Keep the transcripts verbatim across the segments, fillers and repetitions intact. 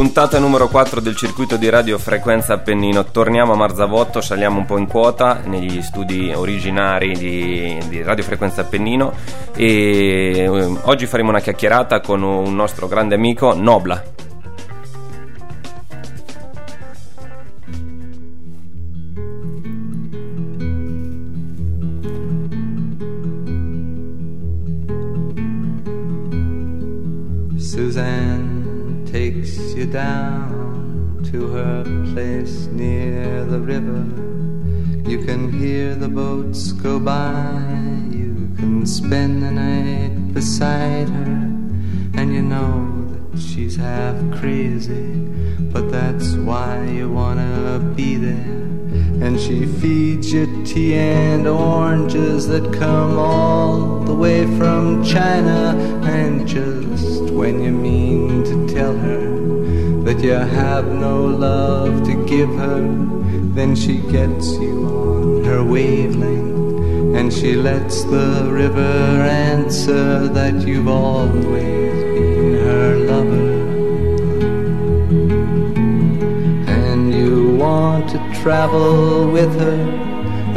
Puntata numero quattro del circuito di Radio Frequenza Appennino. Torniamo a Marzabotto, saliamo un po' in quota negli studi originari di, di Radio Frequenza Appennino e oggi faremo una chiacchierata con un nostro grande amico, Nobla. Suzanne takes you down to her place near the river. You can hear the boats go by. You can spend the night beside her. And you know that she's half crazy, but that's why you wanna be there. And she feeds you tea and oranges that come all the way from China. And just when you mean to tell her that you have no love to give her, then she gets you on her wavelength, and she lets the river answer that you've always been her lover. And you want to travel with her,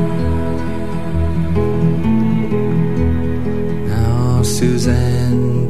Suzanne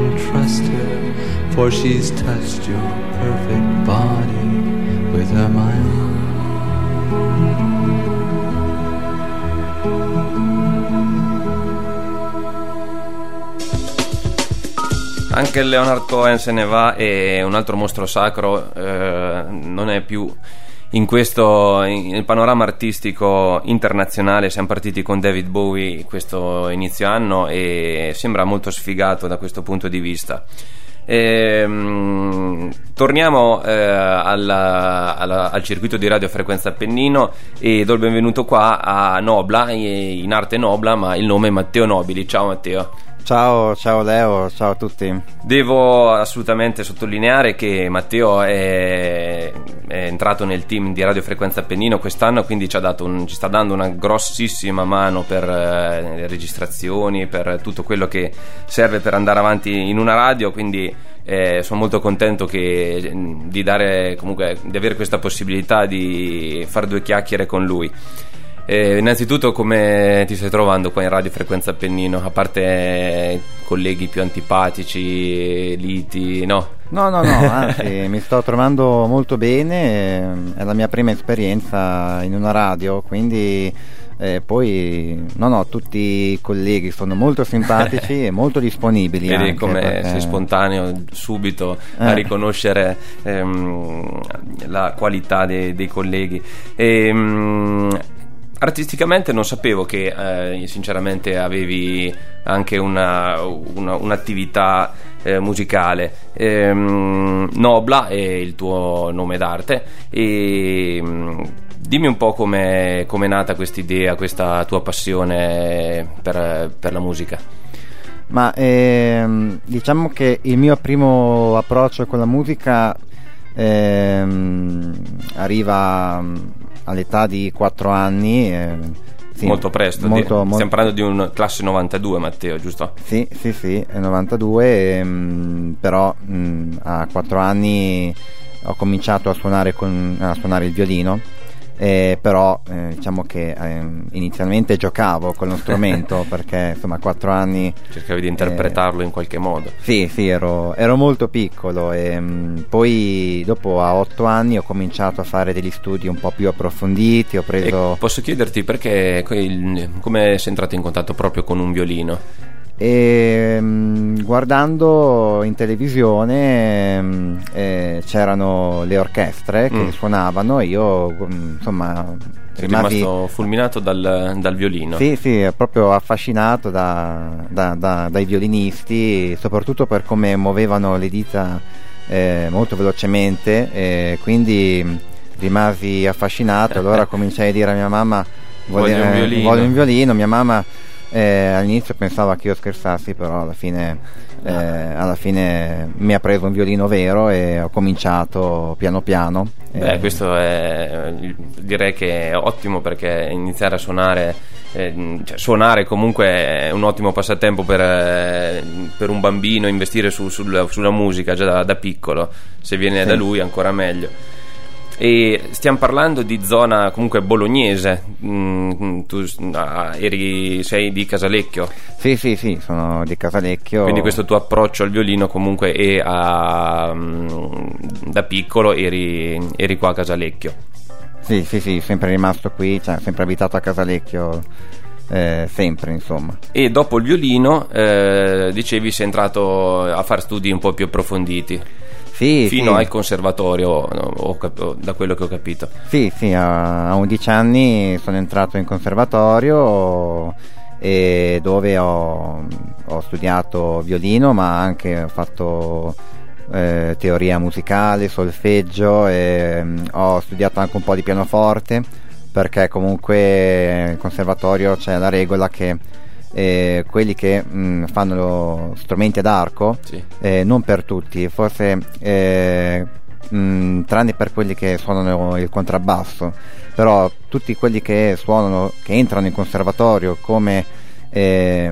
trust her, for she's touched your perfect body with her mind. Anche Leonard Cohen se ne va, e un altro mostro sacro eh, non è più in questo nel panorama artistico internazionale. Siamo partiti con David Bowie questo inizio anno e sembra molto sfigato da questo punto di vista. Ehm, torniamo eh, alla, alla, al circuito di Radio Frequenza Appennino e do il benvenuto qua a Nobla, in arte Nobla, ma il nome è Matteo Nobili. Ciao Matteo. Ciao, ciao Leo, ciao a tutti. Devo assolutamente sottolineare che Matteo è, è entrato nel team di Radio Frequenza Appennino quest'anno, quindi ci ha dato un, ci sta dando una grossissima mano per eh, le registrazioni, per tutto quello che serve per andare avanti in una radio, quindi eh, sono molto contento che, di dare comunque di avere questa possibilità di fare due chiacchiere con lui. Eh, innanzitutto, come ti stai trovando qua in Radio Frequenza Appennino? A parte colleghi più antipatici, liti, no? No, no, no, anzi, mi sto trovando molto bene, è la mia prima esperienza in una radio, quindi eh, poi, no, no, tutti i colleghi sono molto simpatici e molto disponibili. Vedi come perché... sei spontaneo subito eh. a riconoscere ehm, la qualità dei, dei colleghi. E, mh, artisticamente non sapevo che eh, sinceramente avevi anche una, una, un'attività eh, musicale. ehm, Nobla è il tuo nome d'arte, e mh, dimmi un po' come è nata questa idea, questa tua passione per, per la musica. Ma ehm, diciamo che il mio primo approccio con la musica ehm, arriva all'età di quattro anni, eh, sì, molto presto, molto, di, molto... stiamo parlando di un classe novantadue, Matteo, giusto? Sì, sì, sì, è novantadue, ehm, però mh, a quattro anni ho cominciato a suonare, con, a suonare il violino, eh, però eh, diciamo che eh, inizialmente giocavo con lo strumento perché insomma a quattro anni... Cercavi di interpretarlo eh, in qualche modo. Sì, sì, ero, ero molto piccolo, e mh, poi dopo a otto anni ho cominciato a fare degli studi un po' più approfonditi, ho preso... E posso chiederti perché, come sei entrato in contatto proprio con un violino? E, mh, guardando in televisione mh, eh, c'erano le orchestre che mm. suonavano, e io mh, insomma rimasi... rimasto fulminato dal, dal violino. Sì, sì, proprio affascinato da, da, da, dai violinisti, soprattutto per come muovevano le dita eh, molto velocemente, eh, quindi rimasi affascinato. Allora cominciai a dire a mia mamma: voglio, voglio, un, violino. voglio un violino. Mia mamma Eh, all'inizio pensava che io scherzassi, però alla fine, eh, alla fine mi ha preso un violino vero e ho cominciato piano piano. Beh, eh. questo è, direi che è ottimo, perché iniziare a suonare, eh, cioè, suonare comunque è un ottimo passatempo per, eh, per un bambino, investire su, sul, sulla musica già da, da piccolo, se viene sì. da lui ancora meglio. E stiamo parlando di zona comunque bolognese. Mm, tu ah, eri, sei di Casalecchio? Sì, sì, sì, sono di Casalecchio. Quindi questo tuo approccio al violino comunque è a, da piccolo eri, eri qua a Casalecchio? Sì, sì, sì, sempre rimasto qui, cioè, sempre abitato a Casalecchio, eh, sempre insomma. E dopo il violino eh, dicevi sei entrato a fare studi un po' più approfonditi. Sì, fino sì. al conservatorio, ho cap- da quello che ho capito. Sì, sì, a undici anni sono entrato in conservatorio, e dove ho, ho studiato violino, ma anche ho fatto eh, teoria musicale, solfeggio, e ho studiato anche un po' di pianoforte, perché comunque in conservatorio c'è la regola che Eh, quelli che mh, fanno lo strumenti ad arco sì. eh, non per tutti, forse eh, mh, tranne per quelli che suonano il contrabbasso, però tutti quelli che suonano, che entrano in conservatorio come, eh,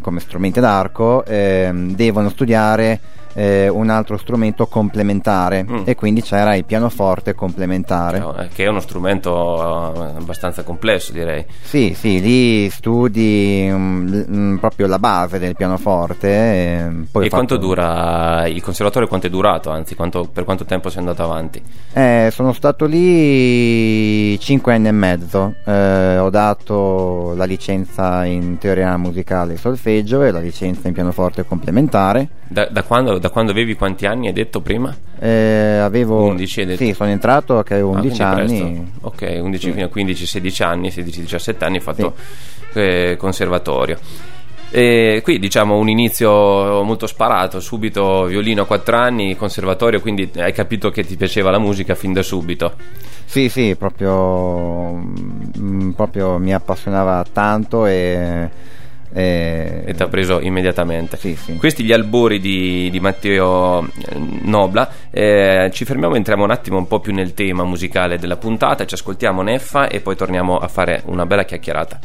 come strumenti ad arco eh, devono studiare eh, un altro strumento complementare, mm. e quindi c'era il pianoforte complementare, che è uno strumento abbastanza complesso, direi. Sì, sì, lì studi um, proprio la base del pianoforte. E, poi e quanto fatto... dura il conservatorio? Quanto è durato? Anzi, quanto, per quanto tempo sei andato avanti? Eh, sono stato lì cinque anni e mezzo, eh, ho dato la licenza in teoria musicale e solfeggio e la licenza in pianoforte complementare. Da, da quando? Da quando avevi quanti anni, hai detto prima? Eh, avevo undici, hai detto. Sì, sono entrato che avevo undici anni. Presto. Ok, undici sì. fino a quindici, sedici anni, sedici, diciassette anni hai fatto sì. eh, conservatorio. E qui diciamo un inizio molto sparato, subito violino a quattro anni, conservatorio, quindi hai capito che ti piaceva la musica fin da subito. Sì, sì, proprio, proprio mi appassionava tanto e... Eh, e ti ha preso immediatamente. Sì, sì. Questi gli albori di, di Matteo Nobla. eh, Ci fermiamo, entriamo un attimo un po' più nel tema musicale della puntata. Ci ascoltiamo Neffa e poi torniamo a fare una bella chiacchierata.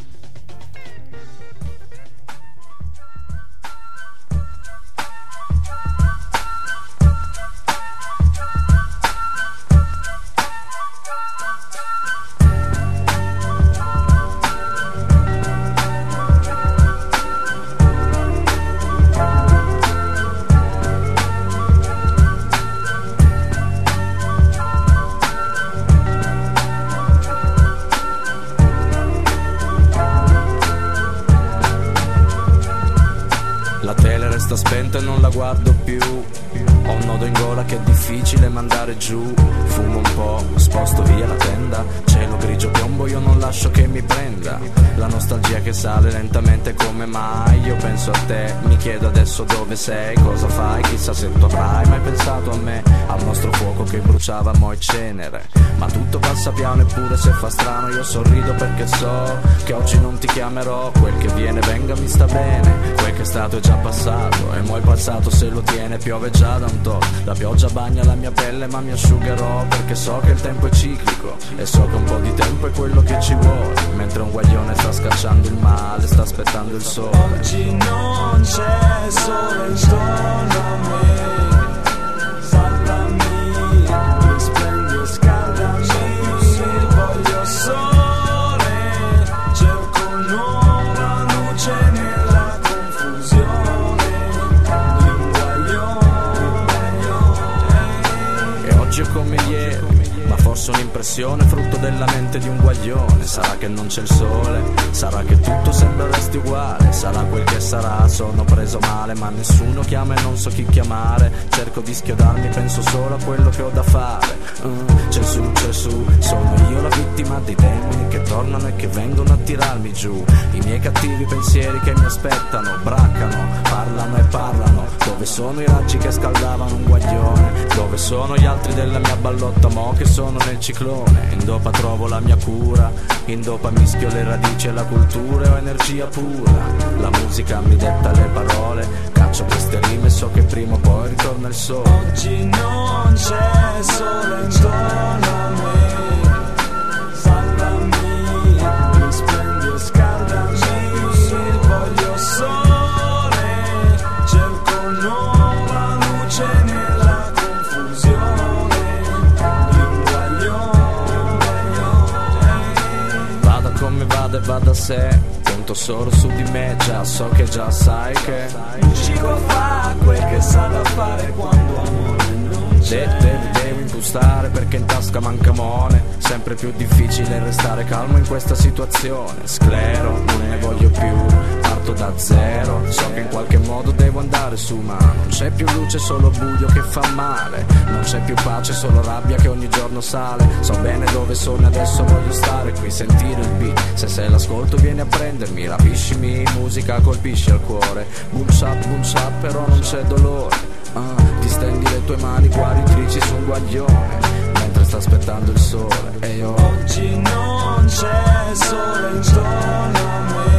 sta spenta e non la guardo più. Ho un nodo in gola che è difficile mandare giù. Fumo un po', sposto via la tenda. Cielo grigio piombo, io non lascio che mi prenda. La nostalgia che sale lentamente come mai. Io penso a te, mi chiedo adesso dove sei. Cosa fai, chissà se tu avrai mai pensato a me. Al nostro fuoco che bruciava mo' e cenere. Ma tutto passa piano eppure se fa strano. Io sorrido perché so che oggi non ti chiamerò. Quel che viene venga mi sta bene. Quel che è stato è già passato e mo' è passato se lo tiene. Piove già da un po', la pioggia bagna la mia pelle ma mi asciugherò. Perché so che il tempo è ciclico e so che un po' di tempo è quello che ci vuole. Mentre un guaglione sta scacciando il male, sta aspettando il sole. Oggi non c'è sole intorno a me. Saltami, risplendimi e scaldami. Voglio solo. Sono impressione frutto della mente di un guaglione. Sarà che non c'è il sole, sarà che tutto sembra resti uguale. Sarà quel che sarà, sono preso male. Ma nessuno chiama e non so chi chiamare. Cerco di schiodarmi, penso solo a quello che ho da fare. mm, Gesù, Gesù, sono io la vittima dei demoni che tornano e che vengono a tirarmi giù. I miei cattivi pensieri che mi aspettano, braccano, parlano e parlano. Dove sono i raggi che scaldavano un guaglione? Dove sono gli altri della mia ballotta mo che sono nel ciclone? In dopa trovo la mia cura, in dopa mischio le radici e la cultura e ho energia pura. La musica mi detta le parole, caccio queste rime e so che prima o poi ritorna il sole. Oggi non c'è sole intorno a me. Salvami, mi splendi e scaldami. Voglio sole, cerco nuova luce nella confusione. Come vada e va da sé, conto solo su di me, già so che già sai che Chico fa quel che sa da fare quando amore non c'è. Te, devi, devi impostare perché in tasca manca mone. Sempre più difficile restare calmo in questa situazione. Sclero, non ne voglio più, parto da zero. So che in qualche modo devo andare su, ma non c'è più luce, solo buio che fa male. Non c'è più pace, solo rabbia che ogni giorno sale. So bene dove sono, adesso voglio stare qui, sentire il beat. Se sei l'ascolto vieni a prendermi, rapiscimi, musica colpisce al cuore. Boom shop, boom shop, però non c'è dolore. ah, Ti stendi le tue mani guaritrici su un guaglione, mentre sta aspettando il sole. E io oggi non c'è sole intorno a me.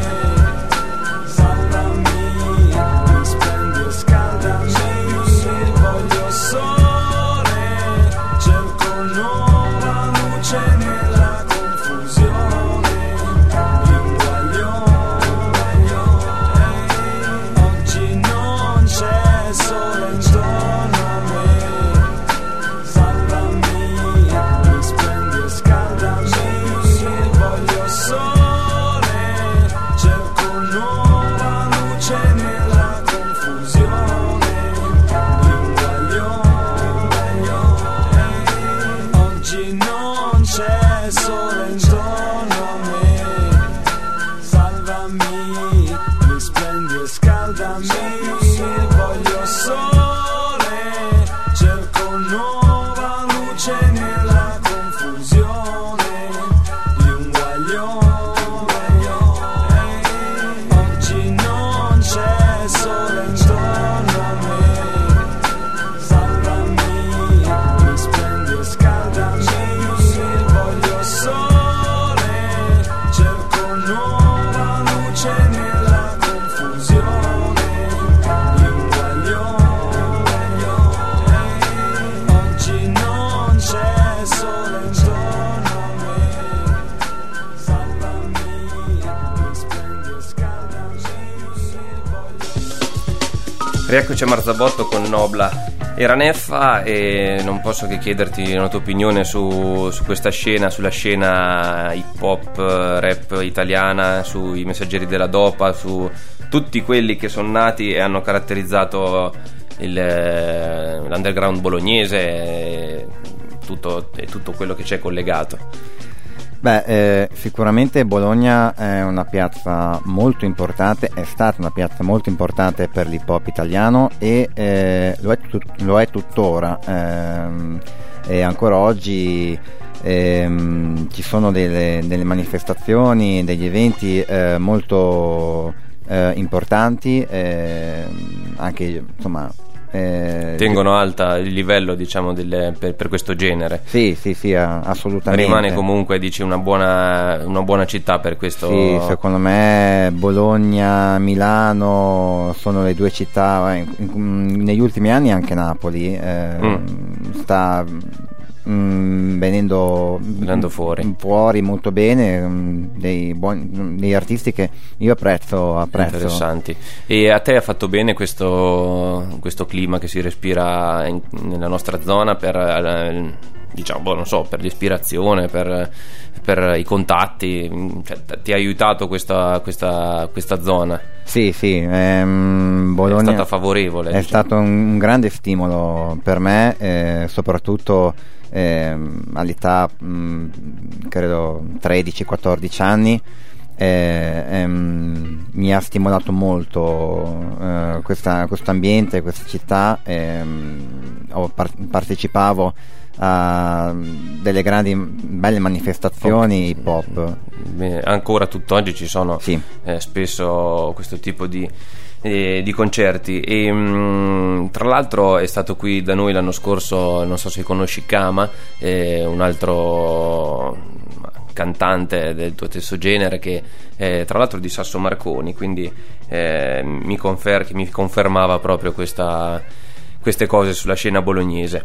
Eccoci a Marzabotto con Nobla. Era Neffa e non posso che chiederti una tua opinione su, su questa scena, sulla scena hip hop, rap italiana, sui messaggeri della dopa, su tutti quelli che sono nati e hanno caratterizzato il, l'underground bolognese e tutto, e tutto quello che c'è collegato. Beh, eh, sicuramente Bologna è una piazza molto importante, è stata una piazza molto importante per l'hip hop italiano e eh, lo, è tut- lo è tuttora ehm, e ancora oggi ehm, ci sono delle, delle manifestazioni, degli eventi eh, molto eh, importanti, eh, anche insomma tengono alta il livello, diciamo, delle, per, per questo genere. Sì, sì, sì, assolutamente. Rimane comunque, dici, una buona, una buona città per questo. Sì, secondo me Bologna, Milano sono le due città, in, in, negli ultimi anni anche Napoli eh, mm. sta mm, venendo, venendo fuori. fuori molto bene, mh, dei buoni, degli artisti che io apprezzo, apprezzo. Interessanti. E a te ha fatto bene questo, questo clima che si respira in, nella nostra zona per, diciamo, non so, per l'ispirazione, per, per i contatti, cioè, ti ha aiutato questa, questa, questa zona? Sì, sì, ehm, Bologna è stata favorevole. È diciamo. stato un grande stimolo per me, eh, soprattutto eh, all'età mh, credo tredici quattordici anni. Eh, ehm, mi ha stimolato molto eh, questa, questo ambiente, questa città. ehm, ho par- partecipavo a delle grandi belle manifestazioni hip hop. Ancora tutt'oggi ci sono sì. eh, spesso questo tipo di di concerti. E mh, tra l'altro è stato qui da noi l'anno scorso, non so se conosci Kama, eh, un altro cantante del tuo stesso genere che eh, tra l'altro di Sasso Marconi, quindi eh, mi, confer- mi confermava proprio questa, queste cose sulla scena bolognese.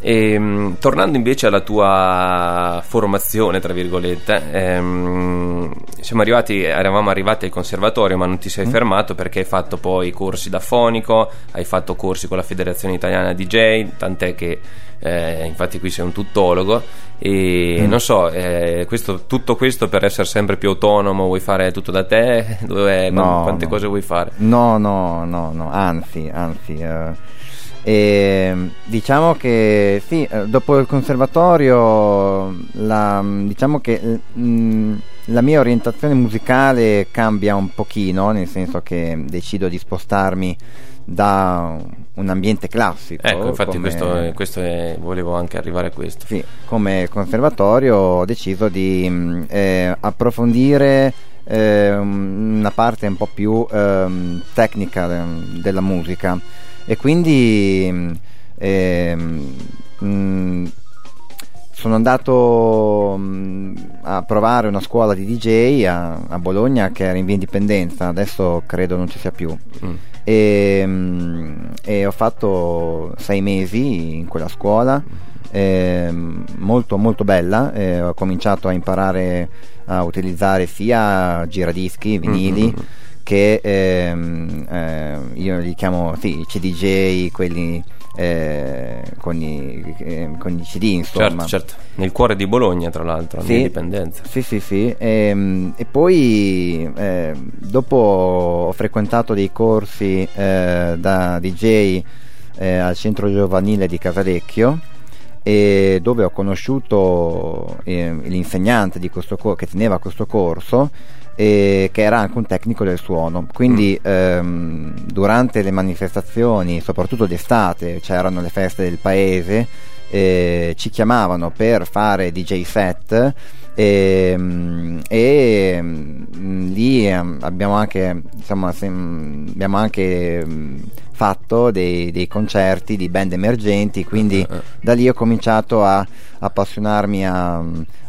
E, mh, tornando invece alla tua formazione, tra virgolette, ehm, siamo arrivati, eravamo arrivati al conservatorio, ma non ti sei mm. fermato, perché hai fatto poi corsi da fonico, hai fatto corsi con la Federazione Italiana D J, tant'è che eh, infatti qui sei un tuttologo e mm. non so, eh, questo, tutto questo per essere sempre più autonomo, vuoi fare tutto da te? Dov'è, no, quante no. cose vuoi fare? No, no, no, no, anzi, anzi... Eh. E diciamo che sì, dopo il conservatorio la, diciamo che mh, la mia orientazione musicale cambia un pochino, nel senso che decido di spostarmi da un ambiente classico. Ecco, infatti questo, questo è, volevo anche arrivare a questo. Sì, come conservatorio ho deciso di eh, approfondire eh, una parte un po' più eh, tecnica della musica. E quindi eh, mh, sono andato mh, a provare una scuola di D J a, a Bologna, che era in via Indipendenza, adesso credo non ci sia più. Mm. E, mh, e ho fatto sei mesi in quella scuola, eh, molto molto bella, eh, ho cominciato a imparare a utilizzare sia giradischi, vinili, mm-hmm. che ehm, eh, io li chiamo sì, i C D J, quelli eh, con, i, eh, con i C D, insomma. Certo, certo, nel cuore di Bologna, tra l'altro, sì, all'Indipendenza. Sì, sì, sì. E, e poi eh, dopo ho frequentato dei corsi eh, da D J eh, al centro giovanile di Casalecchio, e dove ho conosciuto eh, l'insegnante di questo cor- che teneva questo corso, e che era anche un tecnico del suono, quindi mm. ehm, durante le manifestazioni, soprattutto d'estate, c'erano le feste del paese, eh, ci chiamavano per fare D J set, e, e lì abbiamo anche, insomma, abbiamo anche fatto dei, dei concerti di band emergenti, quindi uh-huh. da lì ho cominciato a appassionarmi a,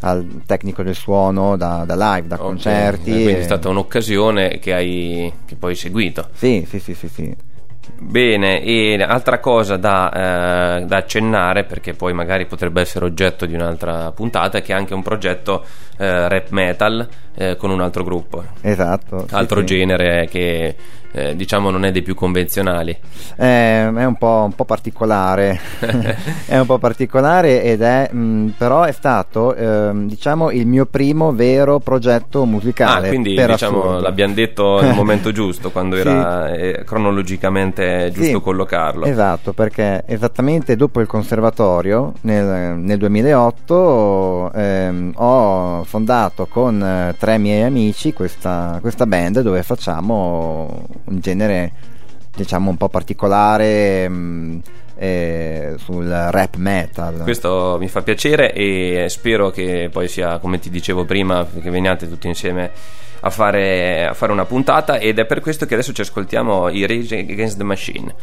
al tecnico del suono, da, da live, da okay. concerti. E quindi è stata un'occasione che hai che poi hai seguito. Sì, sì, sì, sì, sì. Bene, e altra cosa da, eh, da accennare, perché poi magari potrebbe essere oggetto di un'altra puntata, che è anche un progetto eh, rap metal eh, con un altro gruppo. Esatto. Altro sì, genere sì. che eh, diciamo non è dei più convenzionali. Eh, è un po', un po' particolare è un po' particolare ed è mh, però è stato eh, diciamo il mio primo vero progetto musicale. Ah, quindi per diciamo assurdo. L'abbiamo detto nel momento giusto, quando sì. era eh, cronologicamente giusto sì, collocarlo. Esatto, perché esattamente dopo il conservatorio nel, nel duemilaotto ehm, ho fondato con eh, tre miei amici questa, questa band dove facciamo un genere diciamo un po' particolare mh, eh, sul rap metal. Questo mi fa piacere e spero che poi sia, come ti dicevo prima, che veniate tutti insieme a fare, a fare una puntata, ed è per questo che adesso ci ascoltiamo i Rage Against the Machine.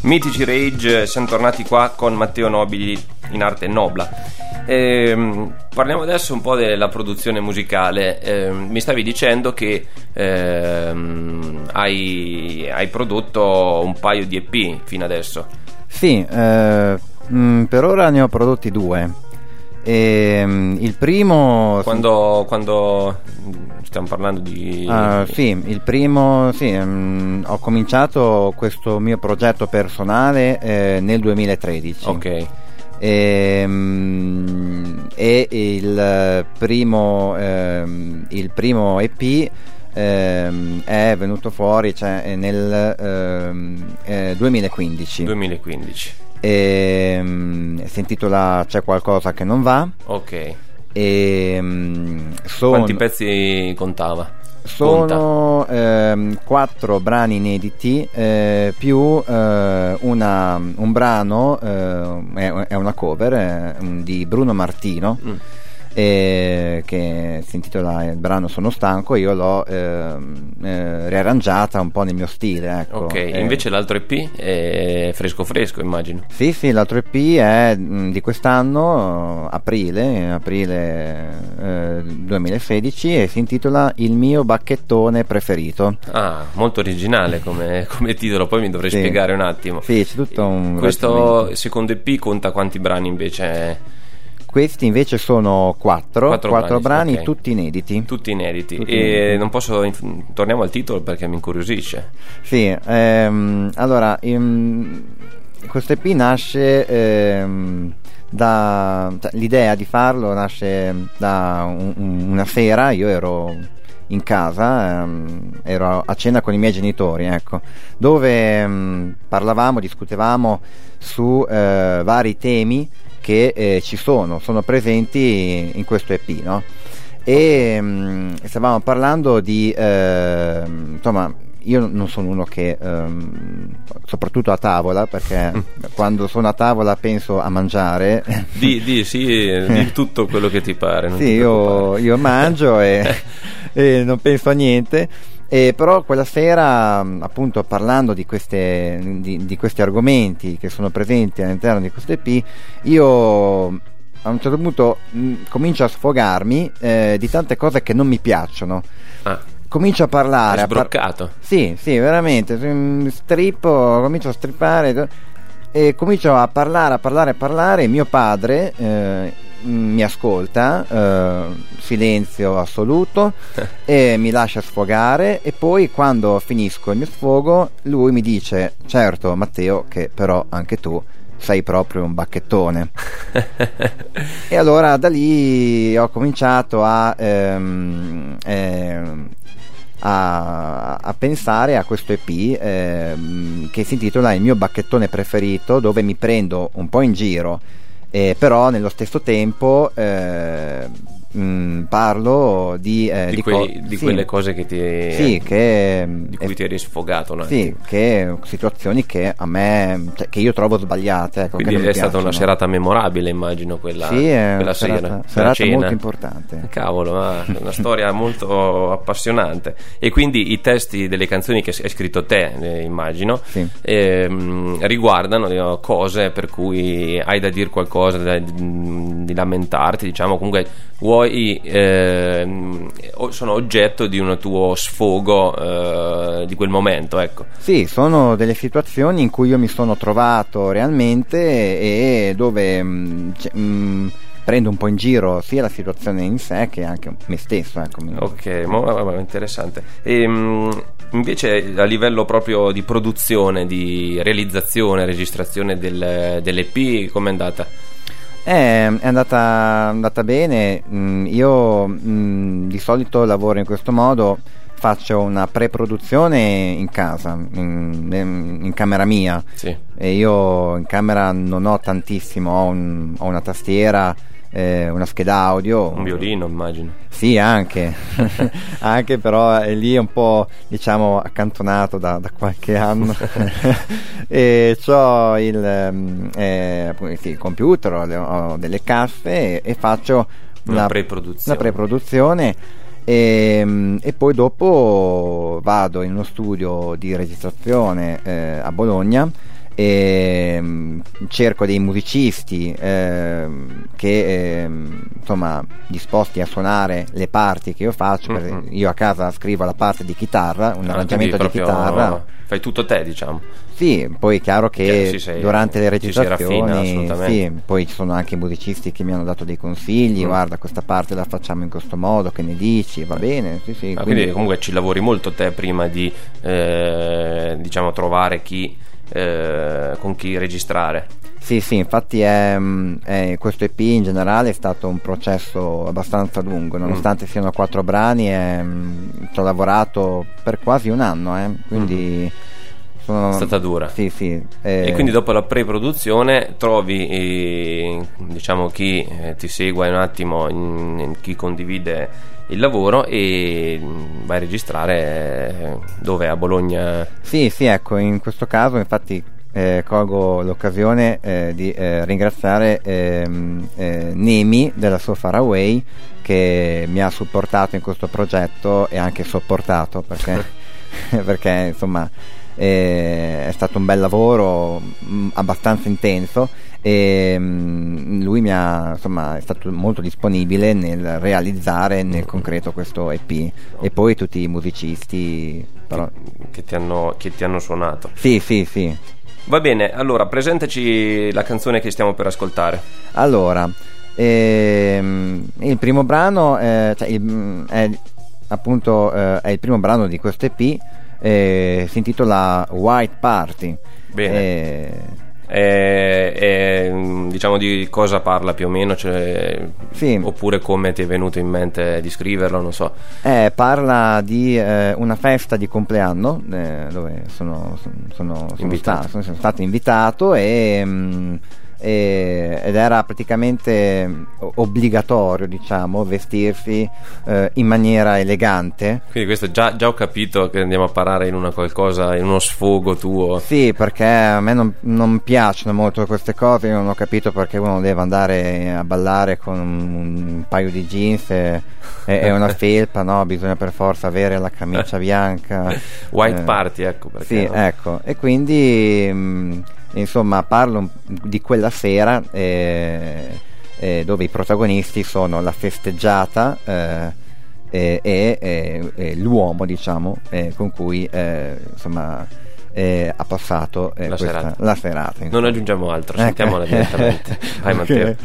Mitici Rage, siamo tornati qua con Matteo Nobili, in arte Nobla. Ehm, parliamo adesso un po' della produzione musicale. Ehm, mi stavi dicendo che ehm, hai, hai prodotto un paio di E P fino adesso. Sì, eh, mh, per ora ne ho prodotti due. E, il primo quando, quando stiamo parlando di uh, sì il primo sì um, ho cominciato questo mio progetto personale eh, nel duemilatredici. Ok. E, um, e il primo um, il primo E P ehm, è venuto fuori, cioè, nel ehm, eh, duemilaquindici duemilaquindici, ehm, si intitola C'è qualcosa che non va. Ok. Ehm, sono, quanti pezzi contava? Sono ehm, quattro brani inediti, eh, più eh, una, un brano, eh, è una cover eh, di Bruno Martino, mm. eh, che si intitola il brano Sono stanco. Io l'ho eh, eh, riarrangiata un po' nel mio stile, ecco. Ok, eh, invece l'altro E P è fresco fresco, immagino. Sì, sì, l'altro E P è mh, di quest'anno, aprile, aprile eh, duemilasedici, e si intitola Il mio bacchettone preferito. Ah, molto originale come, come titolo, poi mi dovrei sì. spiegare un attimo. Sì, c'è tutto un... Questo secondo E P conta quanti brani invece? Questi invece sono quattro, quattro, quattro brani, brani, okay. Tutti inediti. Tutti inediti. Tutti e inediti. Non posso. Torniamo al titolo perché mi incuriosisce. Sì, ehm, allora, ehm, questo E P nasce ehm, da. L'idea di farlo nasce da un, una sera. Io ero in casa, ehm, ero a cena con i miei genitori, ecco, dove ehm, parlavamo, discutevamo su eh, vari temi che eh, ci sono, sono presenti in questo E P, no? E mh, stavamo parlando di eh, insomma, io non sono uno che ehm, soprattutto a tavola, perché quando sono a tavola penso a mangiare. Di, di, sì, di tutto quello che ti pare. Non sì, ti io, io mangio e, e non penso a niente. E però quella sera, appunto, parlando di, queste, di, di questi argomenti che sono presenti all'interno di questo E P, io a un certo punto mh, comincio a sfogarmi eh, di tante cose che non mi piacciono. Ah. Comincio a parlare. È sbroccato. A par- sì, sì, veramente. Strippo, comincio a strippare e comincio a parlare, a parlare, a parlare. Mio padre eh, mi ascolta, eh, silenzio assoluto, e mi lascia sfogare, e poi quando finisco il mio sfogo lui mi dice: certo Matteo, che però anche tu sei proprio un bacchettone. E allora da lì ho cominciato a ehm, ehm, A, a pensare a questo E P eh, che si intitola Il mio bacchettone preferito, dove mi prendo un po' in giro, eh, però nello stesso tempo eh, mh, parlo di, eh, di, di, quelli, co- di sì, quelle cose che ti, sì, che, di cui eh, ti eri sfogato un attimo. Sì, che situazioni che a me, cioè, che io trovo sbagliate, ecco. Quindi è stata una serata memorabile, immagino, quella, sì, quella serata, sera serata cena. Molto importante, cavolo, ma una storia molto appassionante. E quindi i testi delle canzoni che hai scritto te, eh, immagino, sì. ehm, riguardano cose per cui hai da dire qualcosa, da, di lamentarti, diciamo, comunque vuoi. Poi ehm, sono oggetto di un tuo sfogo eh, di quel momento, ecco. Sì, sono delle situazioni in cui io mi sono trovato realmente, e dove mh, c- mh, prendo un po' in giro sia la situazione in sé che anche me stesso, ecco. Ok, ma interessante. E, mh, invece a livello proprio di produzione, di realizzazione, registrazione del, dell'E P, com'è andata? È andata, andata bene. Io mh, di solito lavoro in questo modo, faccio una pre-produzione in casa, in, in camera mia, sì. E io in camera non ho tantissimo, ho, un, ho una tastiera, eh, una scheda audio, un violino, immagino. Sì, anche anche però è lì un po', diciamo, accantonato da, da qualche anno. E c'ho il, eh, sì, il computer, ho delle casse, e, e faccio una, una preproduzione, una preproduzione e, e poi dopo vado in uno studio di registrazione eh, a Bologna, e cerco dei musicisti eh, che eh, insomma, disposti a suonare le parti che io faccio. Mm-hmm. Io a casa scrivo la parte di chitarra, un ah, arrangiamento di chitarra, fai tutto te, diciamo. Sì, poi è chiaro che sei, durante le registrazioni raffina, sì, poi ci sono anche musicisti che mi hanno dato dei consigli. Mm. Guarda, questa parte la facciamo in questo modo, che ne dici? Va bene, sì, sì, ah, quindi... quindi comunque ci lavori molto te prima di eh, diciamo trovare chi Eh, con chi registrare. Sì, sì, infatti è, è, questo E P in generale è stato un processo abbastanza lungo, nonostante mm. siano quattro brani, è, ci ho lavorato per quasi un anno, eh, quindi... Mm. Sono... È stata dura. Sì, sì. Eh... E quindi dopo la pre-produzione trovi, eh, diciamo, chi eh, ti segue un attimo, in, in, chi condivide il lavoro e vai a registrare eh, dove? A Bologna? Sì, sì, ecco, in questo caso infatti eh, colgo l'occasione eh, di eh, ringraziare eh, eh, Nemi della sua Faraway, che mi ha supportato in questo progetto e anche sopportato perché, perché insomma... è stato un bel lavoro abbastanza intenso e lui mi ha, insomma, è stato molto disponibile nel realizzare nel concreto questo E P. Okay. E poi tutti i musicisti però... che, che, ti hanno, che ti hanno suonato. Sì, sì, sì. Va bene, allora presentaci la canzone che stiamo per ascoltare. Allora ehm, il primo brano eh, cioè, il, è appunto eh, è il primo brano di questo E P. Eh, si intitola White Party. Bene. Eh, eh, eh, diciamo di cosa parla più o meno, cioè, sì. Oppure come ti è venuto in mente di scriverlo, non so. Eh, parla di eh, una festa di compleanno eh, dove sono, sono, sono, sono, sta, sono, sono stato invitato e... Mh, E, ed era praticamente obbligatorio, diciamo, vestirsi eh, in maniera elegante. Quindi questo già, già ho capito che andiamo a parare in una qualcosa, in uno sfogo tuo. Sì, perché a me non, non piacciono molto queste cose. Io non ho capito perché uno deve andare a ballare con un, un paio di jeans e, e, e una felpa, no? Bisogna per forza avere la camicia bianca. White eh, party, ecco perché. Sì, no? Ecco. E quindi... Mh, insomma parlo di quella sera eh, eh, dove i protagonisti sono la festeggiata eh, e, e, e l'uomo, diciamo, eh, con cui eh, insomma eh, ha passato eh, la, questa, serata. la serata insomma. Non aggiungiamo altro, sentiamola eh. direttamente. Vai Matteo.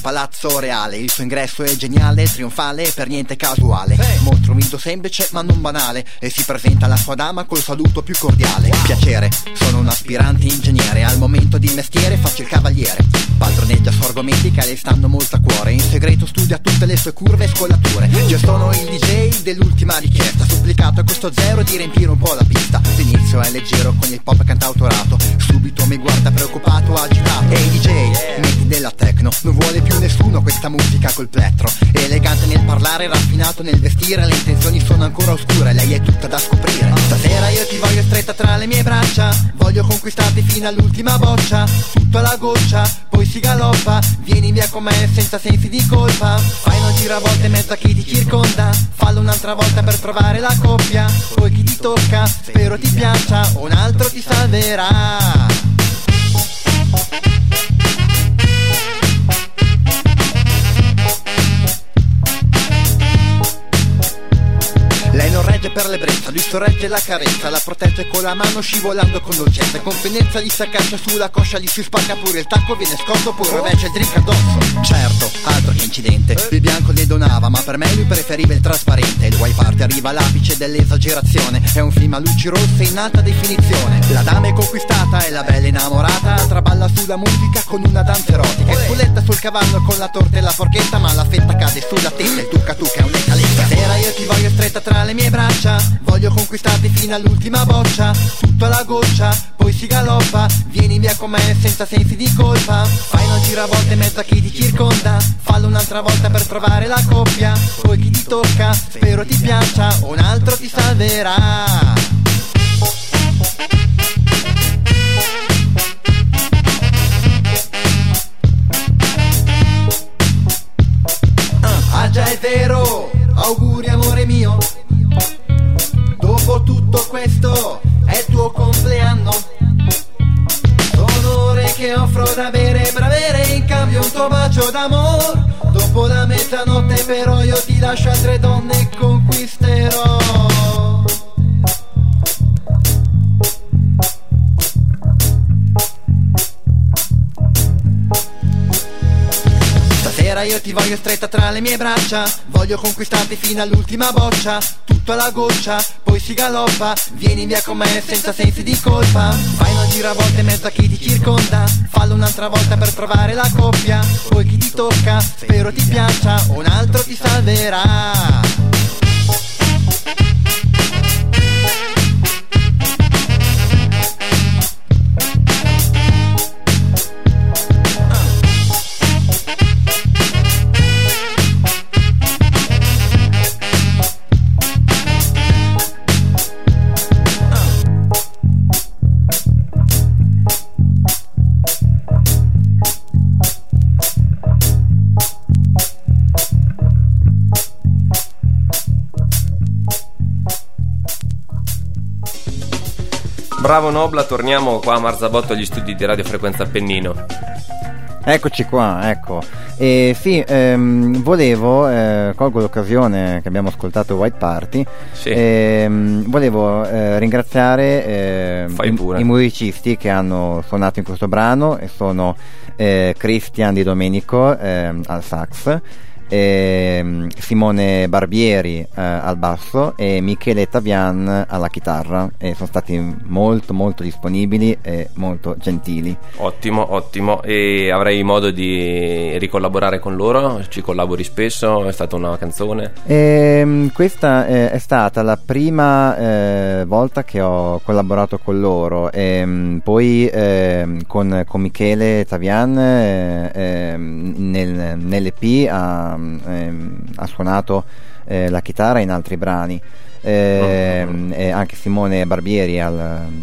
Palazzo Reale, il suo ingresso è geniale, trionfale, per niente casuale. Hey. Mostra un viso semplice ma non banale e si presenta alla sua dama col saluto più cordiale. Wow. Piacere, sono un aspirante ingegnere, al momento di mestiere faccio il cavaliere. Padroneggia su argomenti che le stanno molto a cuore, in segreto studia tutte le sue curve e scollature. Io sono il D J dell'ultima richiesta, supplicato a questo zero di riempire un po' la pista. L'inizio è leggero con il pop cantautorato, subito mi guarda preoccupato, agitato. Ehi hey D J, metti della techno, non vuole più nessuno questa musica col plettro. Elegante nel parlare, raffinato nel vestire, le intenzioni sono ancora oscure, lei è tutta da scoprire. Stasera io ti voglio stretta tra le mie braccia, voglio conquistarti fino all'ultima boccia, tutto alla goccia, poi si galoppa, vieni via con me senza sensi di colpa. Fai una giravolta in mezzo a chi ti circonda, fallo un'altra volta per trovare la coppia, poi chi ti tocca, spero ti piaccia, un altro ti salverà. Lei non regge per l'ebbrezza, lui sorregge la carezza, la protegge con la mano scivolando con dolcezza, con finezza gli si accascia sulla coscia, gli si spacca pure il tacco, viene scorto pure invece il drink addosso. Certo, altro che incidente, il bianco le donava, ma per me lui preferiva il trasparente. Il white party arriva all'apice dell'esagerazione, è un film a luci rosse in alta definizione. La dama è conquistata e la bella innamorata traballa sulla musica con una danza erotica, è spulletta sul cavallo con la torta e la forchetta, ma la fetta cade sulla testa, il tucca tucca è un'ecaletta. Stasera io ti voglio stretta tra le mie braccia, voglio conquistarti fino all'ultima boccia, tutto alla goccia, poi si galoppa, vieni via con me senza sensi di colpa. Fai una giravolta in mezzo a chi ti circonda, fallo un'altra volta per trovare la coppia, poi chi ti tocca, spero ti piaccia, un altro ti salverà. Ah già è vero, auguri amore mio, dopo tutto questo è il tuo compleanno, l'onore che offro da bere e bravere in cambio un tuo bacio d'amore. Dopo la mezzanotte però io ti lascio altre donne e conquisterò. io ti voglio stretta tra le mie braccia, voglio conquistarti fino all'ultima boccia, tutto alla goccia, poi si galoppa, vieni via con me senza sensi di colpa. Fai una giravolta in mezzo a chi ti circonda, fallo un'altra volta per trovare la coppia, poi chi ti tocca, spero ti piaccia, un altro ti salverà. Bravo Nobla, torniamo qua a Marzabotto agli studi di Radio Frequenza Appennino. Eccoci qua, ecco. E sì, ehm, volevo, eh, colgo l'occasione che abbiamo ascoltato White Party, sì. ehm, volevo eh, ringraziare eh, i, i musicisti che hanno suonato in questo brano, e sono eh, Cristian Di Domenico eh, al sax, eh, Simone Barbieri eh, al basso e Michele Taviani alla chitarra, e sono stati molto molto disponibili e molto gentili. Ottimo, ottimo, e avrei modo di ricollaborare con loro? Ci collabori spesso? È stata una canzone? Eh, questa eh, è stata la prima eh, volta che ho collaborato con loro, e poi eh, con, con Michele Taviani eh, nel, nell'E P ha Ehm, ha suonato eh, la chitarra in altri brani, eh, oh. e anche Simone Barbieri al,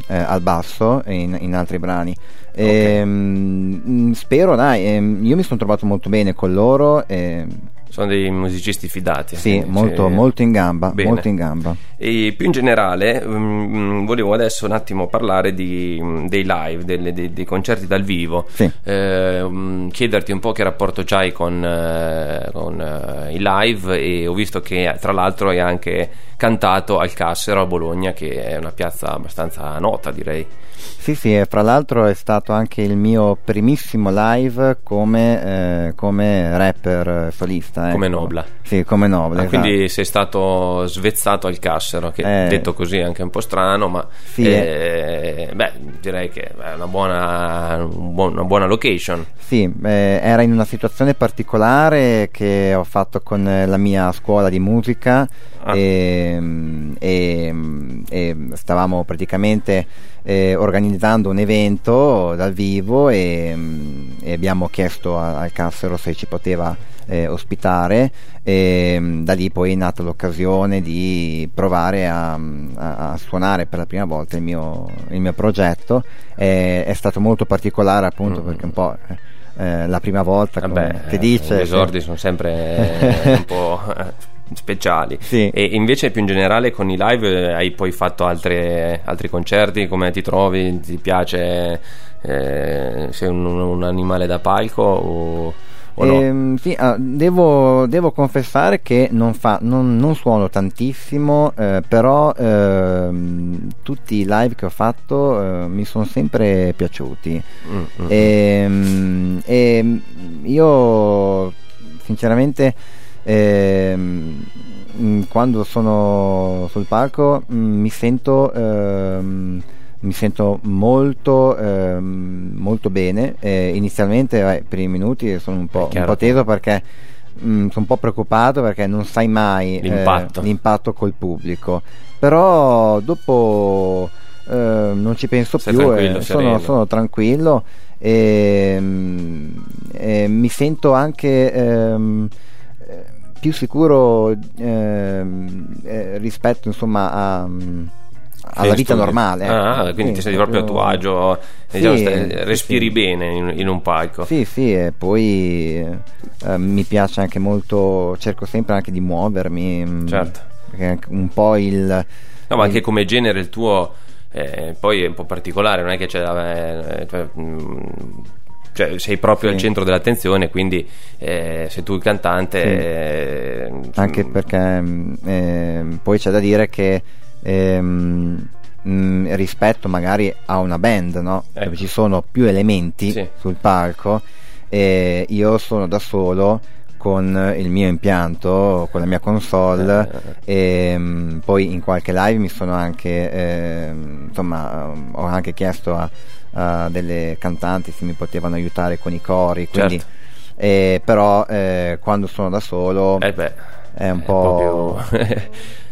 eh, al basso in, in altri brani. Okay. ehm, spero, dai, ehm, io mi sono trovato molto bene con loro. Ehm. Sono dei musicisti fidati. Sì, molto, cioè... molto in gamba. Bene. Molto in gamba. E più in generale, mh, volevo adesso un attimo parlare di, dei live, delle, dei, dei concerti dal vivo. Sì. Eh, mh, chiederti un po' che rapporto c'hai con, eh, con eh, i live, e ho visto che tra l'altro hai anche cantato al Cassero a Bologna, che è una piazza abbastanza nota, direi. Sì, sì, e fra l'altro è stato anche il mio primissimo live come, eh, come rapper solista. Ecco. Come Nobla. Sì, come Nobla. Ah, esatto. Quindi sei stato svezzato al Cassero, che eh, detto così è anche un po' strano, ma sì, eh, eh. Beh, direi che è una buona, una buona location. Sì, eh, era in una situazione particolare che ho fatto con la mia scuola di musica. Ah. e, e, e stavamo praticamente eh, organizzando un evento dal vivo, e, e abbiamo chiesto al Cassero se ci poteva eh, ospitare, e da lì poi è nata l'occasione di provare a, a, a suonare per la prima volta il mio, il mio progetto. E, è stato molto particolare, appunto, mm-hmm. perché un po' eh, la prima volta, vabbè, che eh, dice, gli esordi eh, sono sempre eh, un po' speciali. Sì. E invece più in generale con i live hai poi fatto altre, altri concerti? Come ti trovi? Ti piace? Eh, sei un, un animale da palco o, o eh, no? Sì, ah, devo, devo confessare che non, fa, non, non suono tantissimo, eh, però eh, tutti i live che ho fatto eh, mi sono sempre piaciuti. Mm-hmm. e, e io sinceramente Eh, quando sono sul palco mh, mi sento ehm, mi sento molto ehm, molto bene. Eh, inizialmente eh, per i minuti sono un po', un po' teso, perché mh, sono un po' preoccupato, perché non sai mai l'impatto, eh, l'impatto col pubblico, però dopo eh, non ci penso. Sei più tranquillo, eh, sono, sono tranquillo, e eh, mi sento anche ehm, più sicuro eh, eh, rispetto, insomma, a, alla vita normale. Ah, eh. Quindi sì, ti sei proprio a tuo agio, sì, diciamo, stai, respiri sì, bene in, in un palco. Sì, sì, e poi eh, mi piace anche molto, cerco sempre anche di muovermi. Certo. Perché un po' il... No, ma il, anche come genere il tuo eh, poi è un po' particolare, non è che c'è... Eh, cioè, mh, cioè sei proprio sì, al centro dell'attenzione, quindi eh, sei tu il cantante. Sì. eh, anche perché eh, poi c'è da dire che eh, mh, rispetto magari a una band, no? Ecco. Dove ci sono più elementi, sì, sul palco, eh, io sono da solo con il mio impianto, con la mia console, eh. e mh, poi in qualche live mi sono anche eh, insomma ho anche chiesto a, a delle cantanti se mi potevano aiutare con i cori, quindi certo. eh, però eh, quando sono da solo eh beh, è un è po' proprio...